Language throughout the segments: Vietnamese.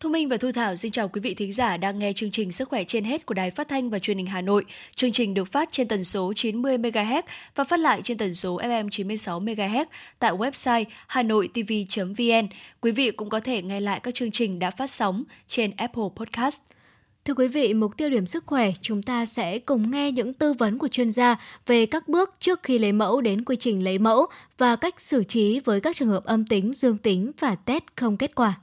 Thu Minh và Thu Thảo xin chào quý vị thính giả đang nghe chương trình Sức khỏe trên hết của Đài Phát thanh và Truyền hình Hà Nội. Chương trình được phát trên tần số 90 MHz và phát lại trên tần số FM 96 MHz tại website hanoitv.vn. Quý vị cũng có thể nghe lại các chương trình đã phát sóng trên Apple Podcast. Thưa quý vị, mục tiêu điểm sức khỏe, chúng ta sẽ cùng nghe những tư vấn của chuyên gia về các bước trước khi lấy mẫu đến quy trình lấy mẫu và cách xử trí với các trường hợp âm tính, dương tính và test không kết quả.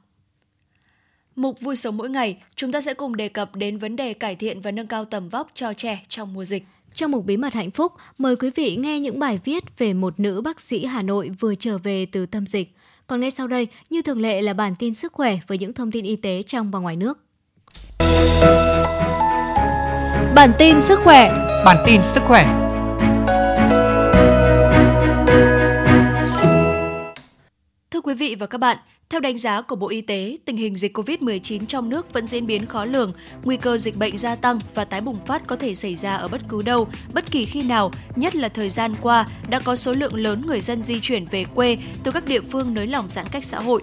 Mục Vui Sống Mỗi Ngày, chúng ta sẽ cùng đề cập đến vấn đề cải thiện và nâng cao tầm vóc cho trẻ trong mùa dịch. Trong mục Bí mật Hạnh phúc, mời quý vị nghe những bài viết về một nữ bác sĩ Hà Nội vừa trở về từ tâm dịch. Còn ngay sau đây, như thường lệ là bản tin sức khỏe với những thông tin y tế trong và ngoài nước. Bản tin sức khỏe. Bản tin sức khỏe. Thưa quý vị và các bạn, theo đánh giá của Bộ Y tế, tình hình dịch COVID-19 trong nước vẫn diễn biến khó lường, nguy cơ dịch bệnh gia tăng và tái bùng phát có thể xảy ra ở bất cứ đâu, bất kỳ khi nào, nhất là thời gian qua đã có số lượng lớn người dân di chuyển về quê từ các địa phương nới lỏng giãn cách xã hội.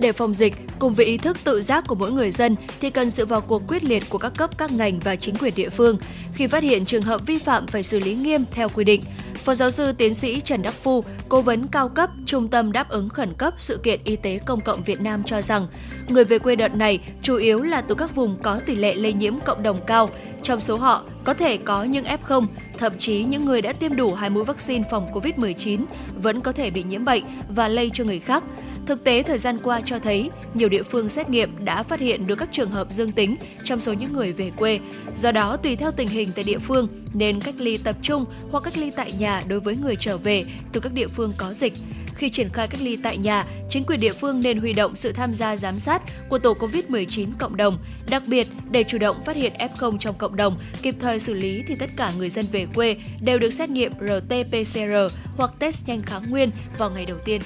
Để phòng dịch, cùng với ý thức tự giác của mỗi người dân thì cần sự vào cuộc quyết liệt của các cấp, các ngành và chính quyền địa phương. Khi phát hiện trường hợp vi phạm phải xử lý nghiêm theo quy định. Phó giáo sư tiến sĩ Trần Đắc Phu, cố vấn cao cấp Trung tâm Đáp ứng Khẩn cấp Sự kiện Y tế Công cộng Việt Nam cho rằng, người về quê đợt này chủ yếu là từ các vùng có tỷ lệ lây nhiễm cộng đồng cao. Trong số họ có thể có những F0, thậm chí những người đã tiêm đủ 2 mũi vaccine phòng COVID-19 vẫn có thể bị nhiễm bệnh và lây cho người khác. Thực tế, thời gian qua cho thấy, nhiều địa phương xét nghiệm đã phát hiện được các trường hợp dương tính trong số những người về quê. Do đó, tùy theo tình hình tại địa phương, nên cách ly tập trung hoặc cách ly tại nhà đối với người trở về từ các địa phương có dịch. Khi triển khai cách ly tại nhà, chính quyền địa phương nên huy động sự tham gia giám sát của tổ COVID-19 cộng đồng. Đặc biệt, để chủ động phát hiện F0 trong cộng đồng, kịp thời xử lý thì tất cả người dân về quê đều được xét nghiệm RT-PCR hoặc test nhanh kháng nguyên vào ngày đầu tiên.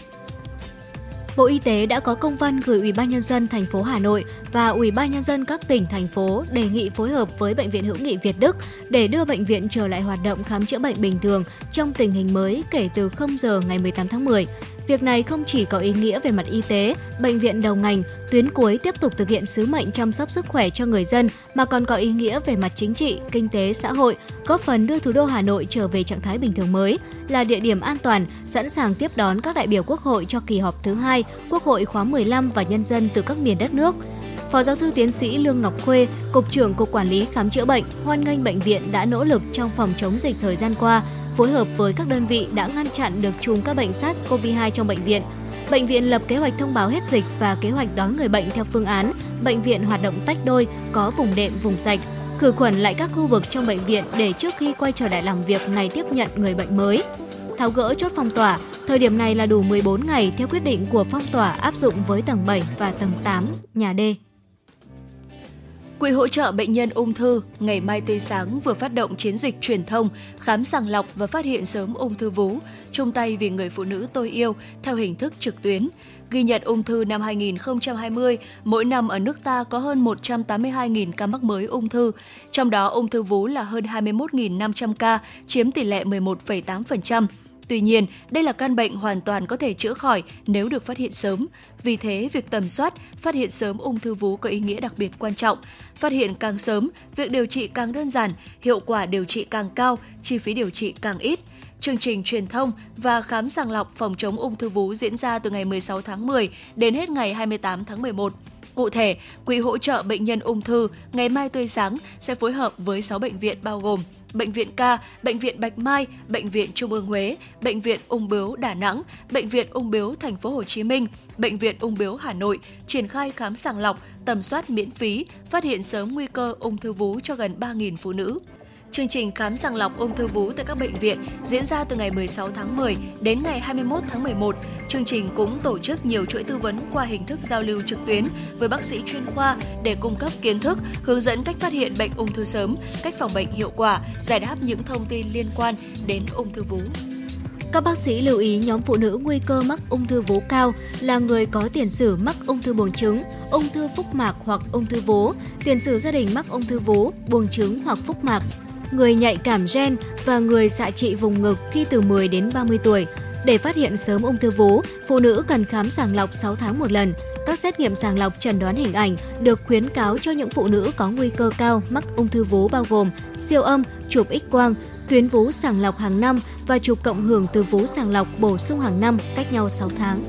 Bộ Y tế đã có công văn gửi Ủy ban nhân dân thành phố Hà Nội và Ủy ban nhân dân các tỉnh thành phố đề nghị phối hợp với Bệnh viện Hữu nghị Việt Đức để đưa bệnh viện trở lại hoạt động khám chữa bệnh bình thường trong tình hình mới kể từ 0 giờ ngày 18 tháng 10. Việc này không chỉ có ý nghĩa về mặt y tế, bệnh viện đầu ngành, tuyến cuối tiếp tục thực hiện sứ mệnh chăm sóc sức khỏe cho người dân mà còn có ý nghĩa về mặt chính trị, kinh tế, xã hội, góp phần đưa thủ đô Hà Nội trở về trạng thái bình thường mới, là địa điểm an toàn, sẵn sàng tiếp đón các đại biểu Quốc hội cho kỳ họp thứ 2, Quốc hội khóa 15 và nhân dân từ các miền đất nước. Phó giáo sư tiến sĩ Lương Ngọc Khuê, Cục trưởng Cục Quản lý Khám chữa bệnh, hoan nghênh bệnh viện đã nỗ lực trong phòng chống dịch thời gian qua, phối hợp với các đơn vị đã ngăn chặn được chùm các bệnh SARS-CoV-2 trong bệnh viện. Bệnh viện lập kế hoạch thông báo hết dịch và kế hoạch đón người bệnh theo phương án bệnh viện hoạt động tách đôi, có vùng đệm, vùng sạch, khử khuẩn lại các khu vực trong bệnh viện để trước khi quay trở lại làm việc ngày tiếp nhận người bệnh mới. Tháo gỡ chốt phong tỏa, thời điểm này là đủ 14 ngày theo quyết định của phong tỏa áp dụng với tầng 7 và tầng 8, nhà D. Quỹ hỗ trợ bệnh nhân ung thư Ngày Mai Tươi Sáng vừa phát động chiến dịch truyền thông, khám sàng lọc và phát hiện sớm ung thư vú, chung tay vì người phụ nữ tôi yêu theo hình thức trực tuyến. Ghi nhận ung thư năm 2020, mỗi năm ở nước ta có hơn 182.000 ca mắc mới ung thư, trong đó ung thư vú là hơn 21.500 ca, chiếm tỷ lệ 11,8%. Tuy nhiên, đây là căn bệnh hoàn toàn có thể chữa khỏi nếu được phát hiện sớm. Vì thế, việc tầm soát, phát hiện sớm ung thư vú có ý nghĩa đặc biệt quan trọng. Phát hiện càng sớm, việc điều trị càng đơn giản, hiệu quả điều trị càng cao, chi phí điều trị càng ít. Chương trình truyền thông và khám sàng lọc phòng chống ung thư vú diễn ra từ ngày 16 tháng 10 đến hết ngày 28 tháng 11. Cụ thể, Quỹ hỗ trợ bệnh nhân ung thư Ngày Mai Tươi Sáng sẽ phối hợp với 6 bệnh viện bao gồm Bệnh viện K, Bệnh viện Bạch Mai, Bệnh viện Trung ương Huế, Bệnh viện Ung bướu Đà Nẵng, Bệnh viện Ung bướu TP.HCM, Bệnh viện Ung bướu Hà Nội triển khai khám sàng lọc, tầm soát miễn phí, phát hiện sớm nguy cơ ung thư vú cho gần 3.000 phụ nữ. Chương trình khám sàng lọc ung thư vú tại các bệnh viện diễn ra từ ngày 16 tháng 10 đến ngày 21 tháng 11. Chương trình cũng tổ chức nhiều chuỗi tư vấn qua hình thức giao lưu trực tuyến với bác sĩ chuyên khoa để cung cấp kiến thức, hướng dẫn cách phát hiện bệnh ung thư sớm, cách phòng bệnh hiệu quả, giải đáp những thông tin liên quan đến ung thư vú. Các bác sĩ lưu ý nhóm phụ nữ nguy cơ mắc ung thư vú cao là người có tiền sử mắc ung thư buồng trứng, ung thư phúc mạc hoặc ung thư vú, tiền sử gia đình mắc ung thư vú, buồng trứng hoặc phúc mạc, người nhạy cảm gen và người xạ trị vùng ngực khi từ 10 đến 30 tuổi. Để phát hiện sớm ung thư vú, phụ nữ cần khám sàng lọc 6 tháng một lần. Các xét nghiệm sàng lọc chẩn đoán hình ảnh được khuyến cáo cho những phụ nữ có nguy cơ cao mắc ung thư vú bao gồm siêu âm, chụp X-quang, tuyến vú sàng lọc hàng năm và chụp cộng hưởng từ vú sàng lọc bổ sung hàng năm cách nhau 6 tháng.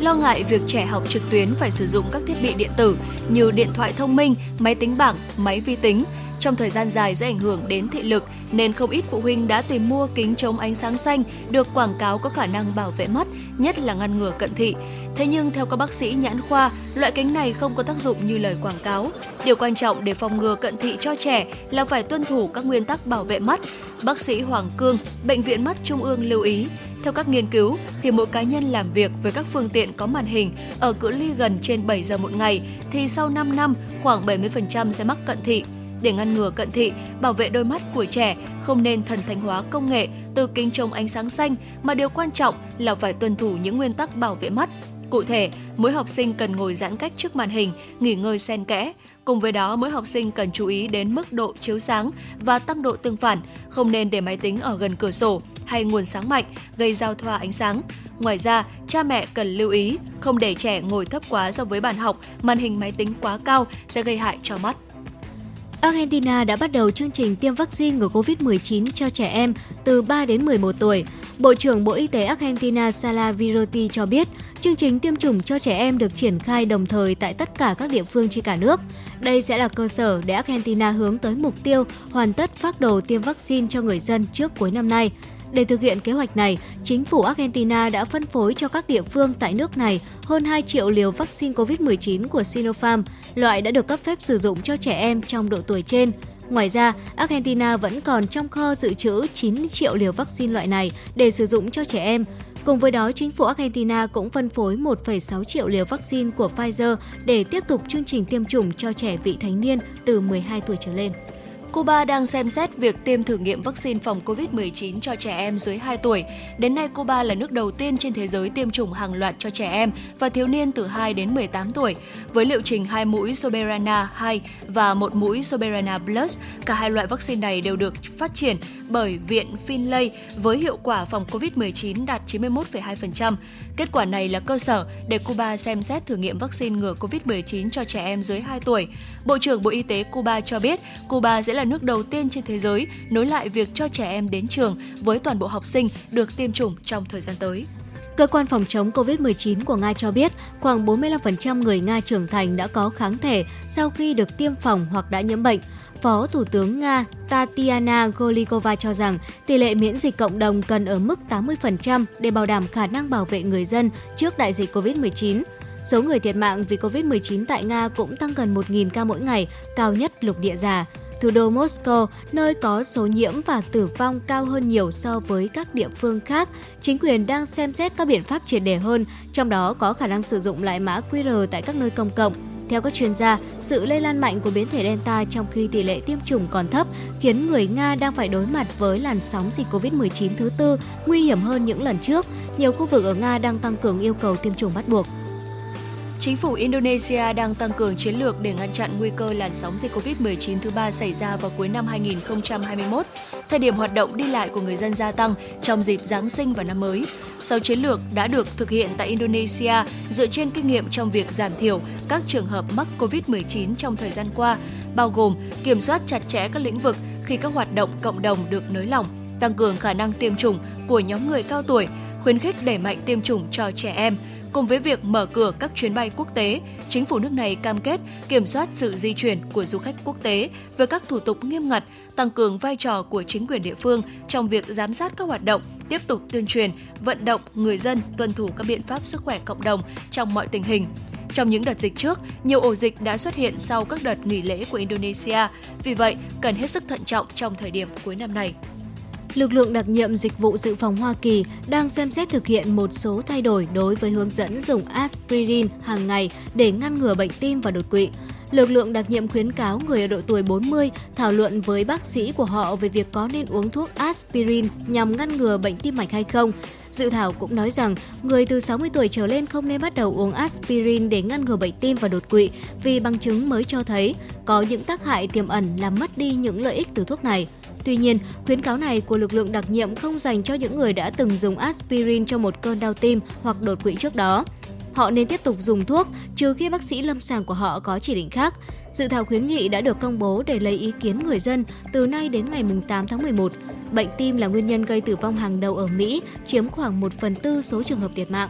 Lo ngại việc trẻ học trực tuyến phải sử dụng các thiết bị điện tử như điện thoại thông minh, máy tính bảng, máy vi tính trong thời gian dài sẽ ảnh hưởng đến thị lực, nên không ít phụ huynh đã tìm mua kính chống ánh sáng xanh được quảng cáo có khả năng bảo vệ mắt, nhất là ngăn ngừa cận thị. Thế nhưng theo các bác sĩ nhãn khoa, loại kính này không có tác dụng như lời quảng cáo. Điều quan trọng để phòng ngừa cận thị cho trẻ là phải tuân thủ các nguyên tắc bảo vệ mắt. Bác sĩ Hoàng Cương, Bệnh viện Mắt Trung ương lưu ý, theo các nghiên cứu, khi mỗi cá nhân làm việc với các phương tiện có màn hình ở cự ly gần trên 7 giờ một ngày, thì sau 5 năm, khoảng 70% sẽ mắc cận thị. Để ngăn ngừa cận thị, bảo vệ đôi mắt của trẻ không nên thần thánh hóa công nghệ từ kính chống ánh sáng xanh, mà điều quan trọng là phải tuân thủ những nguyên tắc bảo vệ mắt. Cụ thể, mỗi học sinh cần ngồi giãn cách trước màn hình, nghỉ ngơi xen kẽ. Cùng với đó, mỗi học sinh cần chú ý đến mức độ chiếu sáng và tăng độ tương phản, không nên để máy tính ở gần cửa sổ hay nguồn sáng mạnh gây giao thoa ánh sáng. Ngoài ra, cha mẹ cần lưu ý không để trẻ ngồi thấp quá so với bàn học, màn hình máy tính quá cao sẽ gây hại cho mắt. Argentina đã bắt đầu chương trình tiêm vaccine ngừa COVID-19 cho trẻ em từ 3 đến 11 tuổi. Bộ trưởng Bộ Y tế Argentina Sala Virotti cho biết, chương trình tiêm chủng cho trẻ em được triển khai đồng thời tại tất cả các địa phương trên cả nước. Đây sẽ là cơ sở để Argentina hướng tới mục tiêu hoàn tất phác đồ tiêm vaccine cho người dân trước cuối năm nay. Để thực hiện kế hoạch này, chính phủ Argentina đã phân phối cho các địa phương tại nước này hơn 2 triệu liều vaccine COVID-19 của Sinopharm, loại đã được cấp phép sử dụng cho trẻ em trong độ tuổi trên. Ngoài ra, Argentina vẫn còn trong kho dự trữ 9 triệu liều vaccine loại này để sử dụng cho trẻ em. Cùng với đó, chính phủ Argentina cũng phân phối 1,6 triệu liều vaccine của Pfizer để tiếp tục chương trình tiêm chủng cho trẻ vị thành niên từ 12 tuổi trở lên. Cuba đang xem xét việc tiêm thử nghiệm vaccine phòng COVID-19 cho trẻ em dưới 2 tuổi. Đến nay, Cuba là nước đầu tiên trên thế giới tiêm chủng hàng loạt cho trẻ em và thiếu niên từ 2 đến 18 tuổi. Với liệu trình 2 mũi Soberana 2 và 1 mũi Soberana Plus, cả hai loại vaccine này đều được phát triển bởi Viện Finlay với hiệu quả phòng COVID-19 đạt 91,2%. Kết quả này là cơ sở để Cuba xem xét thử nghiệm vaccine ngừa COVID-19 cho trẻ em dưới 2 tuổi. Bộ trưởng Bộ Y tế Cuba cho biết, Cuba sẽ là nước đầu tiên trên thế giới nối lại việc cho trẻ em đến trường với toàn bộ học sinh được tiêm chủng trong thời gian tới. Cơ quan phòng chống COVID-19 của Nga cho biết khoảng 45% người Nga trưởng thành đã có kháng thể sau khi được tiêm phòng hoặc đã nhiễm bệnh. Phó Thủ tướng Nga Tatiana Golikova cho rằng tỷ lệ miễn dịch cộng đồng cần ở mức 80% để bảo đảm khả năng bảo vệ người dân trước đại dịch COVID-19. Số người thiệt mạng vì COVID-19 tại Nga cũng tăng gần 1.000 ca mỗi ngày, cao nhất lục địa già. Thủ đô Moscow, nơi có số nhiễm và tử vong cao hơn nhiều so với các địa phương khác, chính quyền đang xem xét các biện pháp triệt để hơn, trong đó có khả năng sử dụng lại mã QR tại các nơi công cộng. Theo các chuyên gia, sự lây lan mạnh của biến thể Delta trong khi tỷ lệ tiêm chủng còn thấp khiến người Nga đang phải đối mặt với làn sóng dịch COVID-19 thứ tư nguy hiểm hơn những lần trước. Nhiều khu vực ở Nga đang tăng cường yêu cầu tiêm chủng bắt buộc. Chính phủ Indonesia đang tăng cường chiến lược để ngăn chặn nguy cơ làn sóng dịch COVID-19 thứ ba xảy ra vào cuối năm 2021, thời điểm hoạt động đi lại của người dân gia tăng trong dịp Giáng sinh và năm mới. 6 chiến lược đã được thực hiện tại Indonesia dựa trên kinh nghiệm trong việc giảm thiểu các trường hợp mắc COVID-19 trong thời gian qua, bao gồm kiểm soát chặt chẽ các lĩnh vực khi các hoạt động cộng đồng được nới lỏng, tăng cường khả năng tiêm chủng của nhóm người cao tuổi, khuyến khích đẩy mạnh tiêm chủng cho trẻ em. Cùng với việc mở cửa các chuyến bay quốc tế, chính phủ nước này cam kết kiểm soát sự di chuyển của du khách quốc tế với các thủ tục nghiêm ngặt, tăng cường vai trò của chính quyền địa phương trong việc giám sát các hoạt động, tiếp tục tuyên truyền, vận động người dân tuân thủ các biện pháp sức khỏe cộng đồng trong mọi tình hình. Trong những đợt dịch trước, nhiều ổ dịch đã xuất hiện sau các đợt nghỉ lễ của Indonesia, vì vậy cần hết sức thận trọng trong thời điểm cuối năm này. Lực lượng đặc nhiệm dịch vụ dự phòng Hoa Kỳ đang xem xét thực hiện một số thay đổi đối với hướng dẫn dùng aspirin hàng ngày để ngăn ngừa bệnh tim và đột quỵ. Lực lượng đặc nhiệm khuyến cáo người ở độ tuổi 40 thảo luận với bác sĩ của họ về việc có nên uống thuốc aspirin nhằm ngăn ngừa bệnh tim mạch hay không. Dự thảo cũng nói rằng người từ 60 tuổi trở lên không nên bắt đầu uống aspirin để ngăn ngừa bệnh tim và đột quỵ vì bằng chứng mới cho thấy có những tác hại tiềm ẩn làm mất đi những lợi ích từ thuốc này. Tuy nhiên, khuyến cáo này của lực lượng đặc nhiệm không dành cho những người đã từng dùng aspirin cho một cơn đau tim hoặc đột quỵ trước đó. họ nên tiếp tục dùng thuốc trừ khi bác sĩ lâm sàng của họ có chỉ định khác. Dự thảo khuyến nghị đã được công bố để lấy ý kiến người dân từ nay đến ngày 8 tháng 11. Bệnh tim là nguyên nhân gây tử vong hàng đầu ở Mỹ, chiếm khoảng 1/4 số trường hợp thiệt mạng.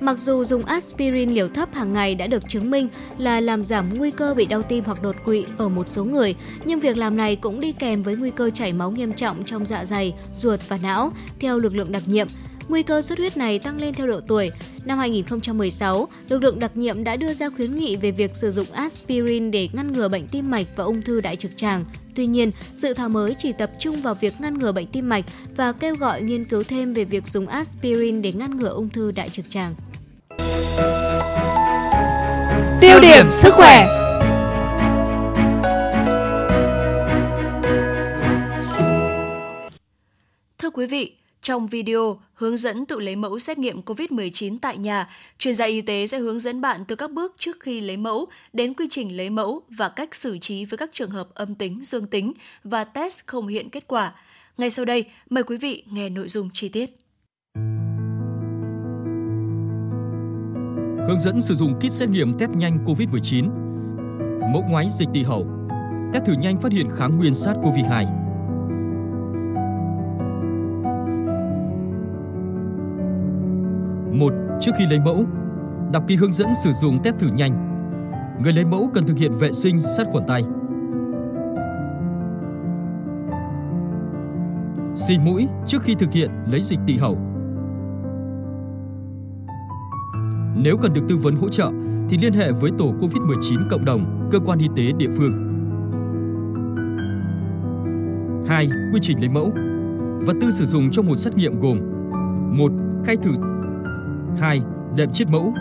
Mặc dù dùng aspirin liều thấp hàng ngày đã được chứng minh là làm giảm nguy cơ bị đau tim hoặc đột quỵ ở một số người, nhưng việc làm này cũng đi kèm với nguy cơ chảy máu nghiêm trọng trong dạ dày, ruột và não, theo lực lượng đặc nhiệm. Nguy cơ xuất huyết này tăng lên theo độ tuổi. Năm 2016, lực lượng đặc nhiệm đã đưa ra khuyến nghị về việc sử dụng aspirin để ngăn ngừa bệnh tim mạch và ung thư đại trực tràng. Tuy nhiên, dự thảo mới chỉ tập trung vào việc ngăn ngừa bệnh tim mạch và kêu gọi nghiên cứu thêm về việc dùng aspirin để ngăn ngừa ung thư đại trực tràng. Tiêu điểm sức khỏe. Thưa quý vị, trong video hướng dẫn tự lấy mẫu xét nghiệm COVID-19 tại nhà, chuyên gia y tế sẽ hướng dẫn bạn từ các bước trước khi lấy mẫu đến quy trình lấy mẫu và cách xử trí với các trường hợp âm tính, dương tính và test không hiện kết quả. Ngay sau đây, mời quý vị nghe nội dung chi tiết. Hướng dẫn sử dụng kit xét nghiệm test nhanh COVID-19, mẫu ngoái dịch tỵ hầu, test thử nhanh phát hiện kháng nguyên SARS-CoV-2. Trước khi lấy mẫu, đọc kỹ hướng dẫn sử dụng test thử nhanh. Người lấy mẫu cần thực hiện vệ sinh sát khuẩn tay. Xịt mũi trước khi thực hiện lấy dịch tỵ hầu. Nếu cần được tư vấn hỗ trợ thì liên hệ với tổ COVID-19 cộng đồng, cơ quan y tế địa phương. 2. Quy trình lấy mẫu. Vật tư sử dụng trong một xét nghiệm gồm: 1. Khai thử. 2. Đệm chiết mẫu.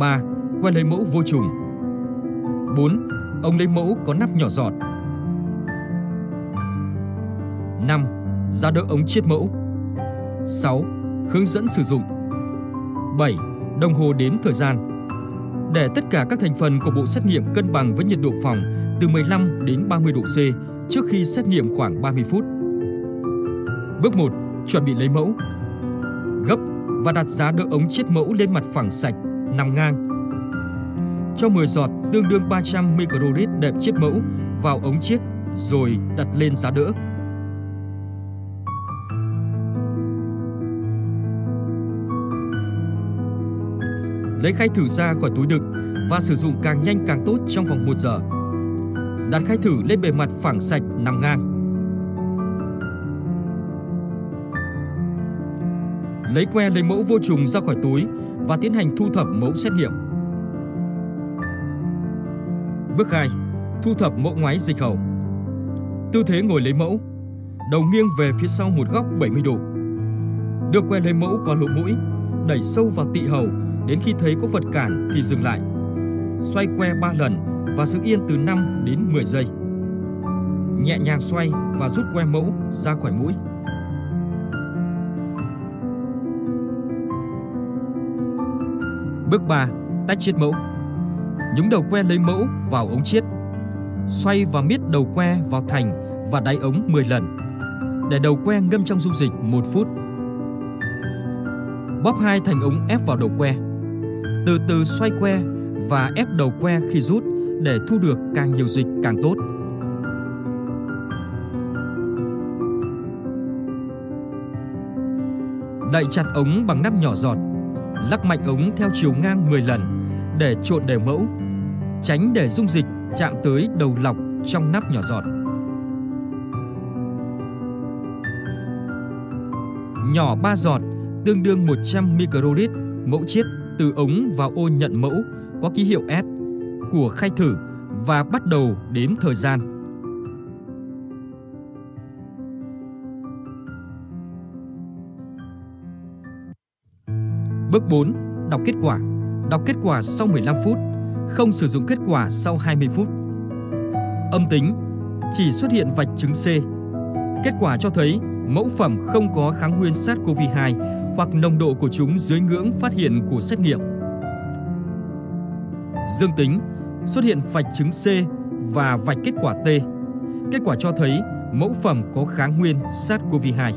3. Que lấy mẫu vô trùng. 4. Ống lấy mẫu có nắp nhỏ giọt. 5. Giá đỡ ống chiết mẫu. 6. Hướng dẫn sử dụng. 7. Đồng hồ đếm thời gian. Để tất cả các thành phần của bộ xét nghiệm cân bằng với nhiệt độ phòng từ 15 đến 30 độ C trước khi xét nghiệm khoảng 30 phút. Bước 1. Chuẩn bị lấy mẫu. Gấp và đặt giá đỡ ống chiết mẫu lên mặt phẳng sạch, nằm ngang. Cho 10 giọt tương đương 300 microlit đệm chiết mẫu vào ống chiết rồi đặt lên giá đỡ. Lấy khai thử ra khỏi túi đựng và sử dụng càng nhanh càng tốt trong vòng 1 giờ. Đặt khai thử lên bề mặt phẳng sạch, nằm ngang. Lấy que lấy mẫu vô trùng ra khỏi túi và tiến hành thu thập mẫu xét nghiệm. Bước 2. Thu thập mẫu ngoái dịch hầu. Tư thế ngồi lấy mẫu. Đầu nghiêng về phía sau một góc 70 độ. Đưa que lấy mẫu qua lỗ mũi, đẩy sâu vào tỵ hầu đến khi thấy có vật cản thì dừng lại. Xoay que 3 lần và giữ yên từ 5 đến 10 giây. Nhẹ nhàng xoay và rút que mẫu ra khỏi mũi. Bước 3. Tách chiết mẫu. Nhúng đầu que lấy mẫu vào ống chiết. Xoay và miết đầu que vào thành và đáy ống 10 lần. Để đầu que ngâm trong dung dịch 1 phút. Bóp hai thành ống ép vào đầu que. Từ từ xoay que và ép đầu que khi rút để thu được càng nhiều dịch càng tốt. Đậy chặt ống bằng nắp nhỏ giọt. Lắc mạnh ống theo chiều ngang 10 lần để trộn đều mẫu, tránh để dung dịch chạm tới đầu lọc trong nắp nhỏ giọt. Nhỏ 3 giọt tương đương 100 microlit mẫu chiết từ ống vào ô nhận mẫu có ký hiệu S của khai thử và bắt đầu đếm thời gian. Bước 4. Đọc kết quả. Đọc kết quả sau 15 phút, không sử dụng kết quả sau 20 phút. Âm tính, chỉ xuất hiện vạch chứng C. Kết quả cho thấy mẫu phẩm không có kháng nguyên SARS-CoV-2 hoặc nồng độ của chúng dưới ngưỡng phát hiện của xét nghiệm. Dương tính, xuất hiện vạch chứng C và vạch kết quả T. Kết quả cho thấy mẫu phẩm có kháng nguyên SARS-CoV-2.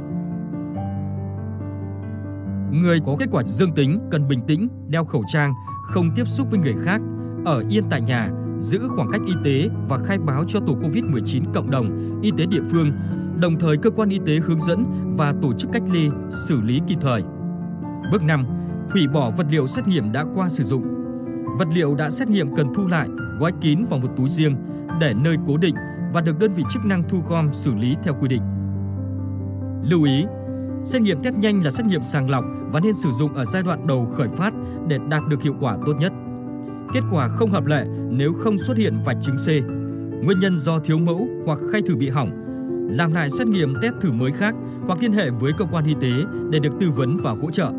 Người có kết quả dương tính cần bình tĩnh, đeo khẩu trang, không tiếp xúc với người khác, ở yên tại nhà, giữ khoảng cách y tế và khai báo cho tổ COVID-19 cộng đồng, y tế địa phương, đồng thời cơ quan y tế hướng dẫn và tổ chức cách ly, xử lý kịp thời. Bước 5. Hủy bỏ vật liệu xét nghiệm đã qua sử dụng. Vật liệu đã xét nghiệm cần thu lại, gói kín vào một túi riêng, để nơi cố định và được đơn vị chức năng thu gom xử lý theo quy định. Lưu ý, xét nghiệm test nhanh là xét nghiệm sàng lọc và nên sử dụng ở giai đoạn đầu khởi phát để đạt được hiệu quả tốt nhất. Kết quả không hợp lệ nếu không xuất hiện vạch chứng C, nguyên nhân do thiếu mẫu hoặc khay thử bị hỏng, làm lại xét nghiệm test thử mới khác hoặc liên hệ với cơ quan y tế để được tư vấn và hỗ trợ.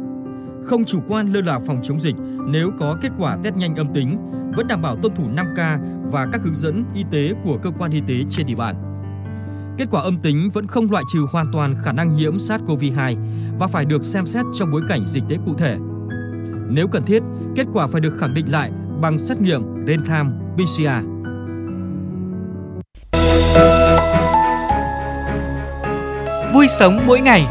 Không chủ quan lơ là phòng chống dịch nếu có kết quả test nhanh âm tính, vẫn đảm bảo tuân thủ 5K và các hướng dẫn y tế của cơ quan y tế trên địa bàn. Kết quả âm tính vẫn không loại trừ hoàn toàn khả năng nhiễm SARS-CoV-2 và phải được xem xét trong bối cảnh dịch tễ cụ thể. Nếu cần thiết, kết quả phải được khẳng định lại bằng xét nghiệm real-time PCR. Vui sống mỗi ngày.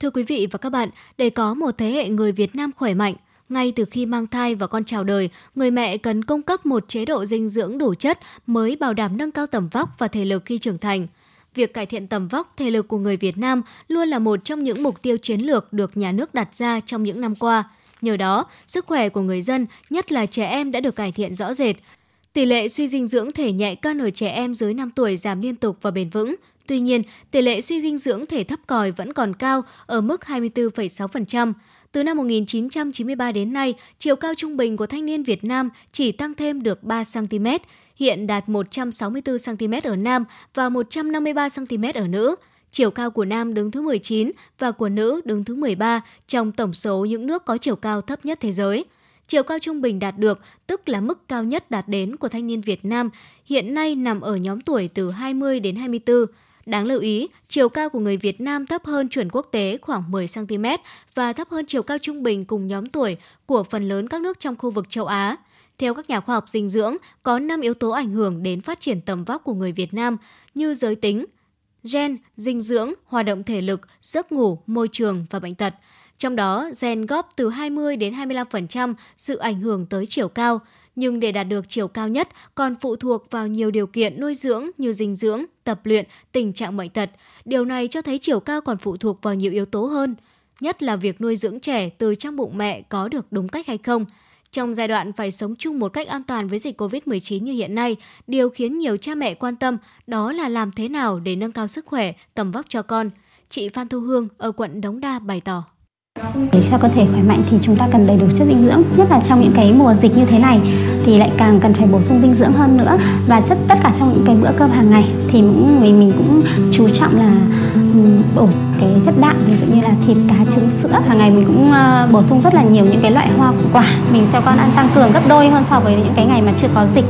Thưa quý vị và các bạn, để có một thế hệ người Việt Nam khỏe mạnh, ngay từ khi mang thai và con chào đời, người mẹ cần cung cấp một chế độ dinh dưỡng đủ chất mới bảo đảm nâng cao tầm vóc và thể lực khi trưởng thành. Việc cải thiện tầm vóc, thể lực của người Việt Nam luôn là một trong những mục tiêu chiến lược được nhà nước đặt ra trong những năm qua. Nhờ đó, sức khỏe của người dân, nhất là trẻ em đã được cải thiện rõ rệt. Tỷ lệ suy dinh dưỡng thể nhẹ cân ở trẻ em dưới 5 tuổi giảm liên tục và bền vững. Tuy nhiên, tỷ lệ suy dinh dưỡng thể thấp còi vẫn còn cao ở mức 24,6%. Từ năm 1993 đến nay, chiều cao trung bình của thanh niên Việt Nam chỉ tăng thêm được 3cm, hiện đạt 164cm ở nam và 153cm ở nữ. Chiều cao của nam đứng thứ 19 và của nữ đứng thứ 13 trong tổng số những nước có chiều cao thấp nhất thế giới. Chiều cao trung bình đạt được, tức là mức cao nhất đạt đến của thanh niên Việt Nam, hiện nay nằm ở nhóm tuổi từ 20 đến 24. Đáng lưu ý, chiều cao của người Việt Nam thấp hơn chuẩn quốc tế khoảng 10cm và thấp hơn chiều cao trung bình cùng nhóm tuổi của phần lớn các nước trong khu vực châu Á. Theo các nhà khoa học dinh dưỡng, có 5 yếu tố ảnh hưởng đến phát triển tầm vóc của người Việt Nam như giới tính, gen, dinh dưỡng, hoạt động thể lực, giấc ngủ, môi trường và bệnh tật. Trong đó, gen góp từ 20 đến 25% sự ảnh hưởng tới chiều cao. Nhưng để đạt được chiều cao nhất còn phụ thuộc vào nhiều điều kiện nuôi dưỡng như dinh dưỡng, tập luyện, tình trạng bệnh tật. Điều này cho thấy chiều cao còn phụ thuộc vào nhiều yếu tố hơn, nhất là việc nuôi dưỡng trẻ từ trong bụng mẹ có được đúng cách hay không. Trong giai đoạn phải sống chung một cách an toàn với dịch COVID-19 như hiện nay, điều khiến nhiều cha mẹ quan tâm đó là làm thế nào để nâng cao sức khỏe, tầm vóc cho con. Chị Phan Thu Hương ở quận Đống Đa bày tỏ. Để cho cơ thể khỏe mạnh thì chúng ta cần đầy đủ chất dinh dưỡng, nhất là trong những cái mùa dịch như thế này thì lại càng cần phải bổ sung dinh dưỡng hơn nữa, và tất cả trong những cái bữa cơm hàng ngày thì mình cũng chú trọng là bổ cái chất đạm, ví dụ như là thịt, cá, trứng, sữa. Hàng ngày mình cũng bổ sung rất là nhiều những cái loại hoa quả, mình cho con ăn tăng cường gấp đôi hơn so với những cái ngày mà chưa có dịch.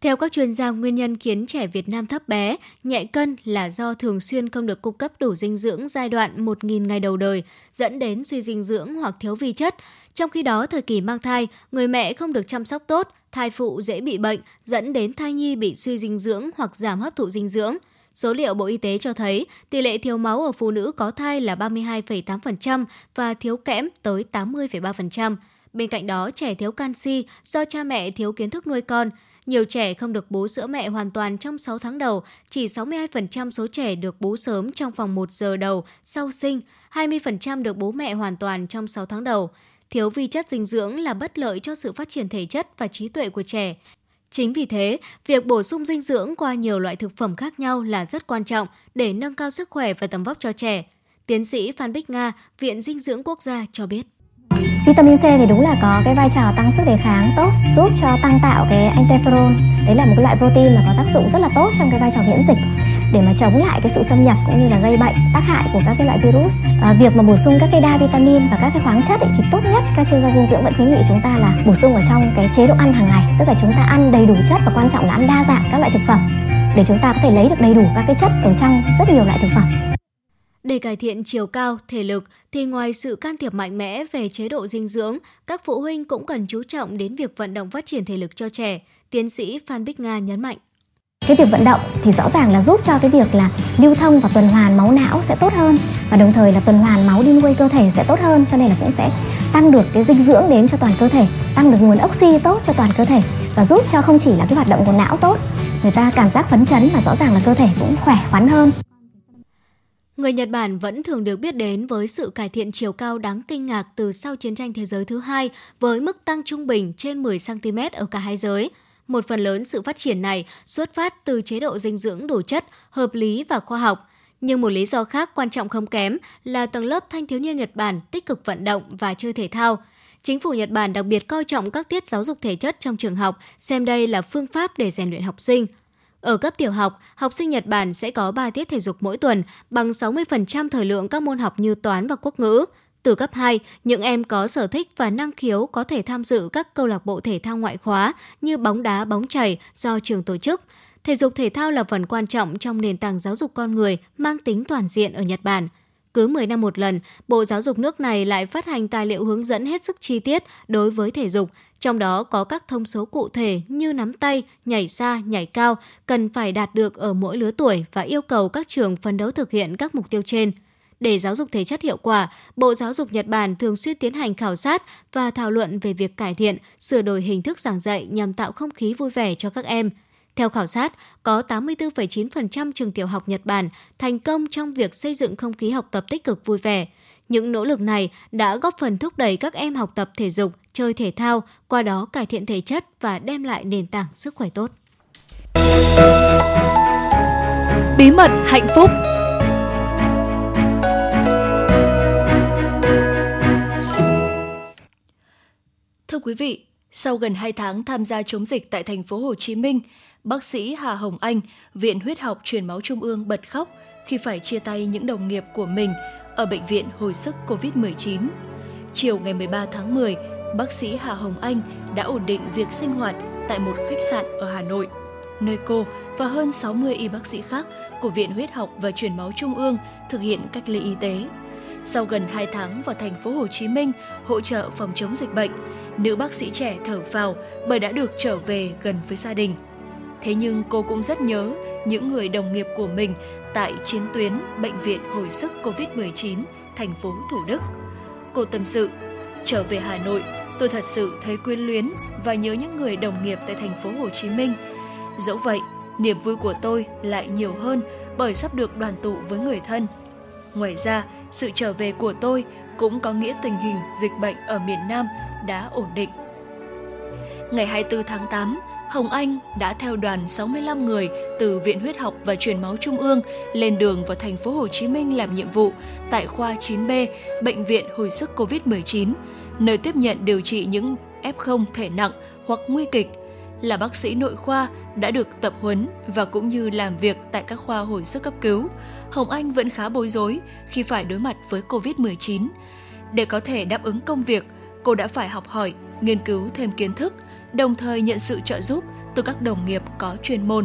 Theo các chuyên gia, nguyên nhân khiến trẻ Việt Nam thấp bé, nhẹ cân là do thường xuyên không được cung cấp đủ dinh dưỡng giai đoạn 1.000 ngày đầu đời, dẫn đến suy dinh dưỡng hoặc thiếu vi chất. Trong khi đó, thời kỳ mang thai, người mẹ không được chăm sóc tốt, thai phụ dễ bị bệnh, dẫn đến thai nhi bị suy dinh dưỡng hoặc giảm hấp thụ dinh dưỡng. Số liệu Bộ Y tế cho thấy tỷ lệ thiếu máu ở phụ nữ có thai là 32,8% và thiếu kẽm tới 80,3%. Bên cạnh đó, trẻ thiếu canxi do cha mẹ thiếu kiến thức nuôi con. Nhiều trẻ không được bú sữa mẹ hoàn toàn trong 6 tháng đầu, chỉ 62% số trẻ được bú sớm trong vòng 1 giờ đầu sau sinh, 20% được bú mẹ hoàn toàn trong 6 tháng đầu. Thiếu vi chất dinh dưỡng là bất lợi cho sự phát triển thể chất và trí tuệ của trẻ. Chính vì thế, việc bổ sung dinh dưỡng qua nhiều loại thực phẩm khác nhau là rất quan trọng để nâng cao sức khỏe và tầm vóc cho trẻ. Tiến sĩ Phan Bích Nga, Viện Dinh dưỡng Quốc gia cho biết. Vitamin C thì đúng là có cái vai trò tăng sức đề kháng tốt, giúp cho tăng tạo cái interferon. Đấy là một cái loại protein mà có tác dụng rất là tốt trong cái vai trò miễn dịch để mà chống lại cái sự xâm nhập cũng như là gây bệnh, tác hại của các cái loại virus. Việc mà bổ sung các cái đa vitamin và các cái khoáng chất thì tốt nhất các chuyên gia dinh dưỡng vẫn khuyến nghị chúng ta là bổ sung vào trong cái chế độ ăn hàng ngày, tức là chúng ta ăn đầy đủ chất và quan trọng là ăn đa dạng các loại thực phẩm để chúng ta có thể lấy được đầy đủ các cái chất ở trong rất nhiều loại thực phẩm. Để cải thiện chiều cao, thể lực thì ngoài sự can thiệp mạnh mẽ về chế độ dinh dưỡng, các phụ huynh cũng cần chú trọng đến việc vận động phát triển thể lực cho trẻ, tiến sĩ Phan Bích Nga nhấn mạnh. Cái việc vận động thì rõ ràng là giúp cho cái việc là lưu thông và tuần hoàn máu não sẽ tốt hơn, và đồng thời là tuần hoàn máu đi nuôi cơ thể sẽ tốt hơn, cho nên là cũng sẽ tăng được cái dinh dưỡng đến cho toàn cơ thể, tăng được nguồn oxy tốt cho toàn cơ thể và giúp cho không chỉ là cái hoạt động của não tốt, người ta cảm giác phấn chấn và rõ ràng là cơ thể cũng khỏe khoắn hơn. Người Nhật Bản vẫn thường được biết đến với sự cải thiện chiều cao đáng kinh ngạc từ sau chiến tranh thế giới thứ hai với mức tăng trung bình trên 10cm ở cả hai giới. Một phần lớn sự phát triển này xuất phát từ chế độ dinh dưỡng đủ chất, hợp lý và khoa học. Nhưng một lý do khác quan trọng không kém là tầng lớp thanh thiếu niên Nhật Bản tích cực vận động và chơi thể thao. Chính phủ Nhật Bản đặc biệt coi trọng các tiết giáo dục thể chất trong trường học, xem đây là phương pháp để rèn luyện học sinh. Ở cấp tiểu học, học sinh Nhật Bản sẽ có 3 tiết thể dục mỗi tuần bằng 60% thời lượng các môn học như toán và quốc ngữ. Từ cấp 2, những em có sở thích và năng khiếu có thể tham dự các câu lạc bộ thể thao ngoại khóa như bóng đá, bóng chày do trường tổ chức. Thể dục thể thao là phần quan trọng trong nền tảng giáo dục con người mang tính toàn diện ở Nhật Bản. Cứ 10 năm một lần, Bộ Giáo dục nước này lại phát hành tài liệu hướng dẫn hết sức chi tiết đối với thể dục, trong đó có các thông số cụ thể như nắm tay, nhảy xa, nhảy cao cần phải đạt được ở mỗi lứa tuổi và yêu cầu các trường phấn đấu thực hiện các mục tiêu trên. Để giáo dục thể chất hiệu quả, Bộ Giáo dục Nhật Bản thường xuyên tiến hành khảo sát và thảo luận về việc cải thiện, sửa đổi hình thức giảng dạy nhằm tạo không khí vui vẻ cho các em. Theo khảo sát, có 84,9% trường tiểu học Nhật Bản thành công trong việc xây dựng không khí học tập tích cực vui vẻ. Những nỗ lực này đã góp phần thúc đẩy các em học tập thể dục, chơi thể thao, qua đó cải thiện thể chất và đem lại nền tảng sức khỏe tốt. Bí mật hạnh phúc. Thưa quý vị, sau gần 2 tháng tham gia chống dịch tại thành phố Hồ Chí Minh, bác sĩ Hà Hồng Anh, Viện Huyết Học Truyền Máu Trung ương bật khóc khi phải chia tay những đồng nghiệp của mình ở bệnh viện hồi sức COVID-19. Chiều ngày 13 tháng 10, bác sĩ Hà Hồng Anh đã ổn định việc sinh hoạt tại một khách sạn ở Hà Nội, nơi cô và hơn 60 y bác sĩ khác của Viện Huyết Học và Truyền Máu Trung ương thực hiện cách ly y tế. Sau gần 2 tháng vào thành phố Hồ Chí Minh hỗ trợ phòng chống dịch bệnh, nữ bác sĩ trẻ thở phào bởi đã được trở về gần với gia đình. Thế nhưng cô cũng rất nhớ những người đồng nghiệp của mình tại chiến tuyến Bệnh viện Hồi sức COVID-19, thành phố Thủ Đức. Cô tâm sự, trở về Hà Nội, tôi thật sự thấy quyến luyến và nhớ những người đồng nghiệp tại thành phố Hồ Chí Minh. Dẫu vậy, niềm vui của tôi lại nhiều hơn bởi sắp được đoàn tụ với người thân. Ngoài ra, sự trở về của tôi cũng có nghĩa tình hình dịch bệnh ở miền Nam đã ổn định. Ngày 24 tháng 8, Hồng Anh đã theo đoàn 65 người từ Viện Huyết học và Truyền máu Trung ương lên đường vào thành phố Hồ Chí Minh làm nhiệm vụ tại khoa 9B Bệnh viện Hồi sức COVID-19, nơi tiếp nhận điều trị những F0 thể nặng hoặc nguy kịch. Là bác sĩ nội khoa đã được tập huấn và cũng như làm việc tại các khoa hồi sức cấp cứu, Hồng Anh vẫn khá bối rối khi phải đối mặt với COVID-19. Để có thể đáp ứng công việc, cô đã phải học hỏi, nghiên cứu thêm kiến thức, đồng thời nhận sự trợ giúp từ các đồng nghiệp có chuyên môn.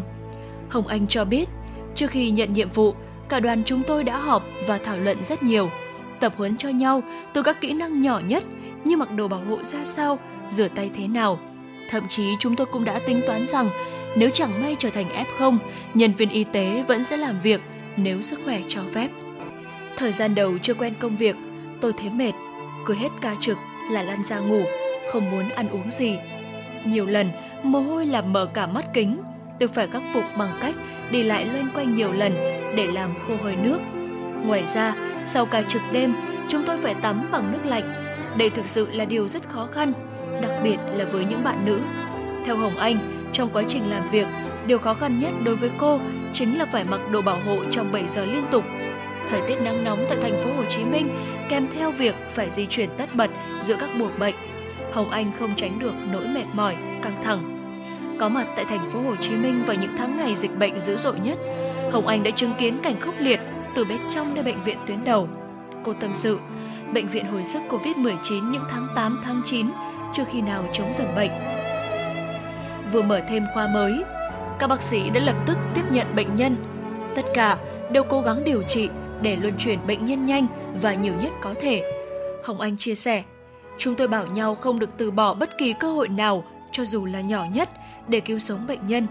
Hồng Anh cho biết, trước khi nhận nhiệm vụ, cả đoàn chúng tôi đã họp và thảo luận rất nhiều, tập huấn cho nhau từ các kỹ năng nhỏ nhất như mặc đồ bảo hộ ra sao, rửa tay thế nào. Thậm chí chúng tôi cũng đã tính toán rằng nếu chẳng may trở thành F0, nhân viên y tế vẫn sẽ làm việc nếu sức khỏe cho phép. Thời gian đầu chưa quen công việc, tôi thấy mệt, cứ hết ca trực là lăn ra ngủ, không muốn ăn uống gì. Nhiều lần, mồ hôi làm mờ cả mắt kính, tôi phải khắc phục bằng cách đi lại loanh quanh nhiều lần để làm khô hơi nước. Ngoài ra, sau ca trực đêm, chúng tôi phải tắm bằng nước lạnh. Đây thực sự là điều rất khó khăn, đặc biệt là với những bạn nữ. Theo Hồng Anh, trong quá trình làm việc, điều khó khăn nhất đối với cô chính là phải mặc đồ bảo hộ trong 7 giờ liên tục. Thời tiết nắng nóng tại thành phố Hồ Chí Minh kèm theo việc phải di chuyển tất bật giữa các buồng bệnh, Hồng Anh không tránh được nỗi mệt mỏi, căng thẳng. Có mặt tại thành phố Hồ Chí Minh vào những tháng ngày dịch bệnh dữ dội nhất, Hồng Anh đã chứng kiến cảnh khốc liệt từ bên trong nơi bệnh viện tuyến đầu. Cô tâm sự, bệnh viện hồi sức COVID-19 những tháng 8, tháng 9 trước khi nào chống dừng bệnh. Vừa mở thêm khoa mới, các bác sĩ đã lập tức tiếp nhận bệnh nhân. Tất cả đều cố gắng điều trị để luân chuyển bệnh nhân nhanh và nhiều nhất có thể. Hồng Anh chia sẻ, chúng tôi bảo nhau không được từ bỏ bất kỳ cơ hội nào, cho dù là nhỏ nhất, để cứu sống bệnh nhân.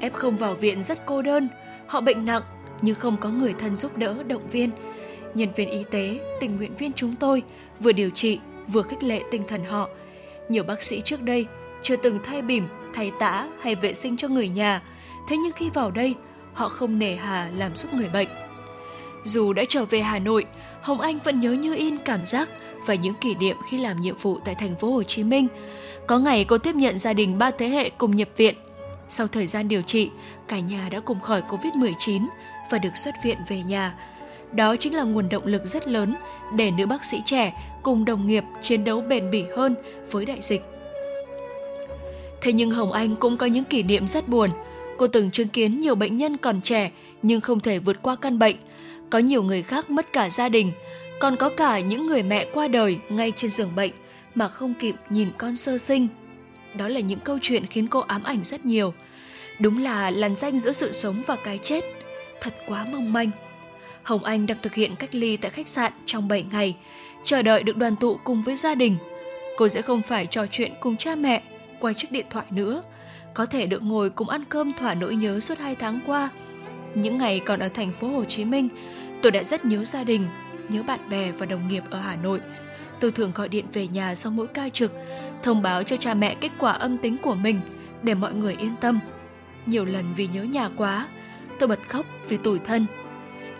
F0 vào viện rất cô đơn, họ bệnh nặng nhưng không có người thân giúp đỡ, động viên. Nhân viên y tế, tình nguyện viên chúng tôi vừa điều trị, vừa khích lệ tinh thần họ. Nhiều bác sĩ trước đây chưa từng thay bỉm, thay tã hay vệ sinh cho người nhà, thế nhưng khi vào đây, họ không nề hà làm giúp người bệnh. Dù đã trở về Hà Nội, Hồng Anh vẫn nhớ như in cảm giác và những kỷ niệm khi làm nhiệm vụ tại thành phố Hồ Chí Minh. Có ngày cô tiếp nhận gia đình 3 thế hệ cùng nhập viện. Sau thời gian điều trị, cả nhà đã cùng khỏi Covid-19 và được xuất viện về nhà. Đó chính là nguồn động lực rất lớn để nữ bác sĩ trẻ cùng đồng nghiệp chiến đấu bền bỉ hơn với đại dịch. Thế nhưng Hồng Anh cũng có những kỷ niệm rất buồn. Cô từng chứng kiến nhiều bệnh nhân còn trẻ nhưng không thể vượt qua căn bệnh. Có nhiều người khác mất cả gia đình, còn có cả những người mẹ qua đời ngay trên giường bệnh mà không kịp nhìn con sơ sinh. Đó là những câu chuyện khiến cô ám ảnh rất nhiều. Đúng là lằn ranh giữa sự sống và cái chết, thật quá mong manh. Hồng Anh đang thực hiện cách ly tại khách sạn trong 7 ngày, chờ đợi được đoàn tụ cùng với gia đình. Cô sẽ không phải trò chuyện cùng cha mẹ qua chiếc điện thoại nữa, có thể được ngồi cùng ăn cơm thỏa nỗi nhớ suốt 2 tháng qua. Những ngày còn ở thành phố Hồ Chí Minh, tôi đã rất nhớ gia đình, nhớ bạn bè và đồng nghiệp ở Hà Nội. Tôi thường gọi điện về nhà sau mỗi ca trực, thông báo cho cha mẹ kết quả âm tính của mình để mọi người yên tâm. Nhiều lần vì nhớ nhà quá, tôi bật khóc vì tủi thân.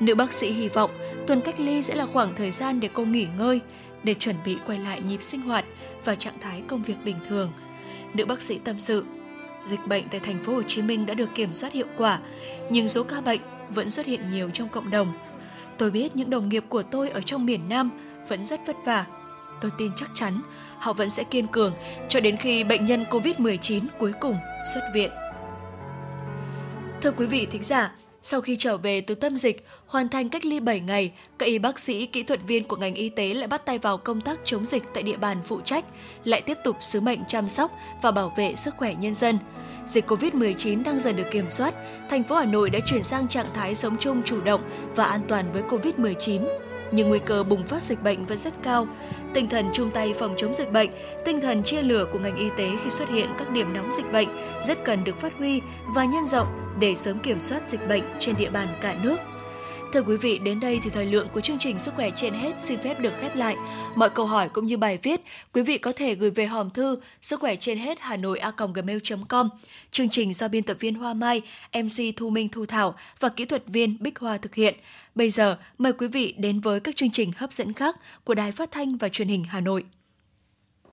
Nữ bác sĩ hy vọng tuần cách ly sẽ là khoảng thời gian để cô nghỉ ngơi, để chuẩn bị quay lại nhịp sinh hoạt và trạng thái công việc bình thường. Nữ bác sĩ tâm sự, dịch bệnh tại thành phố Hồ Chí Minh đã được kiểm soát hiệu quả, nhưng số ca bệnh vẫn xuất hiện nhiều trong cộng đồng. Tôi biết những đồng nghiệp của tôi ở trong miền Nam vẫn rất vất vả. Tôi tin chắc chắn họ vẫn sẽ kiên cường cho đến khi bệnh nhân COVID-19 cuối cùng xuất viện. Thưa quý vị thính giả, sau khi trở về từ tâm dịch, hoàn thành cách ly 7 ngày, các y bác sĩ, kỹ thuật viên của ngành y tế lại bắt tay vào công tác chống dịch tại địa bàn phụ trách, lại tiếp tục sứ mệnh chăm sóc và bảo vệ sức khỏe nhân dân. Dịch COVID-19 đang dần được kiểm soát, thành phố Hà Nội đã chuyển sang trạng thái sống chung chủ động và an toàn với COVID-19. Nhưng nguy cơ bùng phát dịch bệnh vẫn rất cao. Tinh thần chung tay phòng chống dịch bệnh, tinh thần chia lửa của ngành y tế khi xuất hiện các điểm nóng dịch bệnh rất cần được phát huy và nhân rộng để sớm kiểm soát dịch bệnh trên địa bàn cả nước. Thưa quý vị, đến đây thì thời lượng của chương trình Sức khỏe trên hết xin phép được khép lại. Mọi câu hỏi cũng như bài viết, quý vị có thể gửi về hòm thư sức khỏe trên hết hanoitv.vn. Chương trình do biên tập viên Hoa Mai, MC Thu Minh Thu Thảo và kỹ thuật viên Bích Hoa thực hiện. Bây giờ, mời quý vị đến với các chương trình hấp dẫn khác của Đài Phát thanh và Truyền hình Hà Nội.